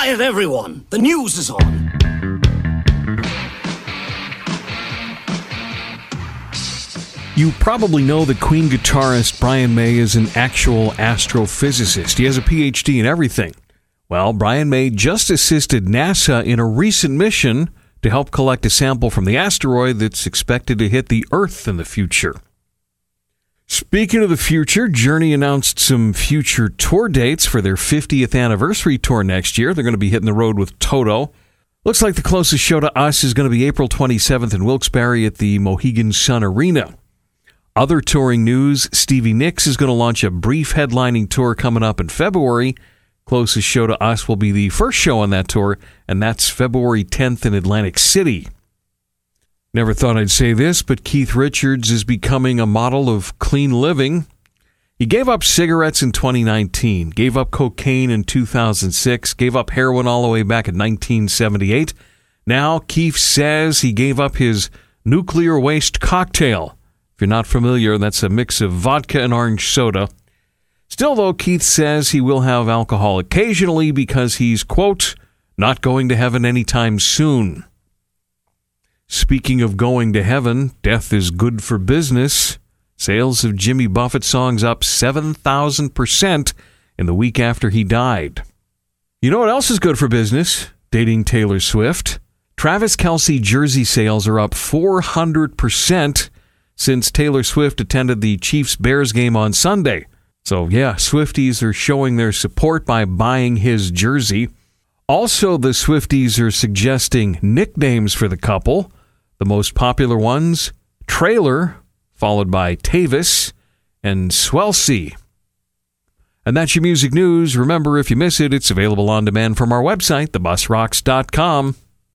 Quiet, everyone. The news is on. You probably know that Queen guitarist Brian May is an actual astrophysicist. He has a PhD in everything. Well, Brian May just assisted NASA in a recent mission to help collect a sample from the asteroid that's expected to hit the Earth in the future. Speaking of the future, Journey announced some future tour dates for their 50th anniversary tour next year. They're going to be hitting the road with Toto. Looks like the closest show to us is going to be April 27th in Wilkes-Barre at the Mohegan Sun Arena. Other touring news, Stevie Nicks is going to launch a brief headlining tour coming up in February. Closest show to us will be the first show on that tour, and that's February 10th in Atlantic City. Never thought I'd say this, but Keith Richards is becoming a model of clean living. He gave up cigarettes in 2019, gave up cocaine in 2006, gave up heroin all the way back in 1978. Now, Keith says he gave up his nuclear waste cocktail. If you're not familiar, that's a mix of vodka and orange soda. Still, though, Keith says he will have alcohol occasionally because he's, quote, not going to heaven anytime soon. Speaking of going to heaven, death is good for business. Sales of Jimmy Buffett songs up 7,000% in the week after he died. You know what else is good for business? Dating Taylor Swift. Travis Kelce jersey sales are up 400% since Taylor Swift attended the Chiefs-Bears game on Sunday. So yeah, Swifties are showing their support by buying his jersey. Also, the Swifties are suggesting nicknames for the couple. The most popular ones, Trailer, followed by Tavis, and Swelsey. And that's your music news. Remember, if you miss it, it's available on demand from our website, thebusrocks.com.